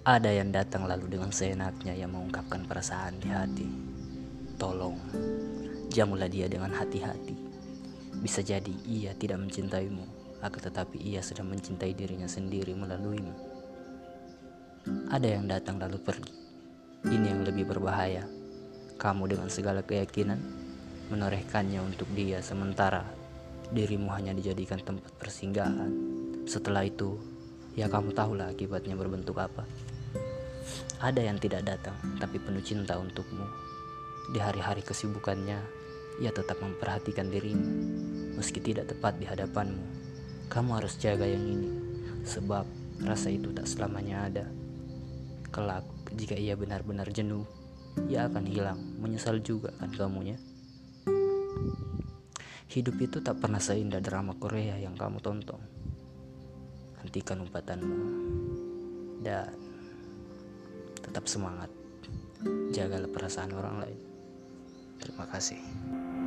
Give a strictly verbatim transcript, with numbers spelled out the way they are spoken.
Ada yang datang lalu dengan seenaknya yang mengungkapkan perasaan di hati. Tolong, jamulah dia dengan hati-hati. Bisa jadi ia tidak mencintaimu, akan tetapi ia sudah mencintai dirinya sendiri melaluimu. Ada yang datang lalu pergi. Ini yang lebih berbahaya. Kamu dengan segala keyakinan menorehkannya untuk dia, sementara dirimu hanya dijadikan tempat persinggahan. Setelah itu, ya kamu tahulah akibatnya berbentuk apa. Ada yang tidak datang tapi penuh cinta untukmu. Di hari-hari kesibukannya, ia tetap memperhatikan dirimu. Meski tidak tepat di hadapanmu, kamu harus jaga yang ini, sebab rasa itu tak selamanya ada. Kelak jika ia benar-benar jenuh, ia akan hilang. Menyesal juga kan kamunya. Hidup itu tak pernah seindah drama Korea yang kamu tonton. Hentikan umpatanmu dan tetap semangat. Jagalah perasaan orang lain. Terima kasih.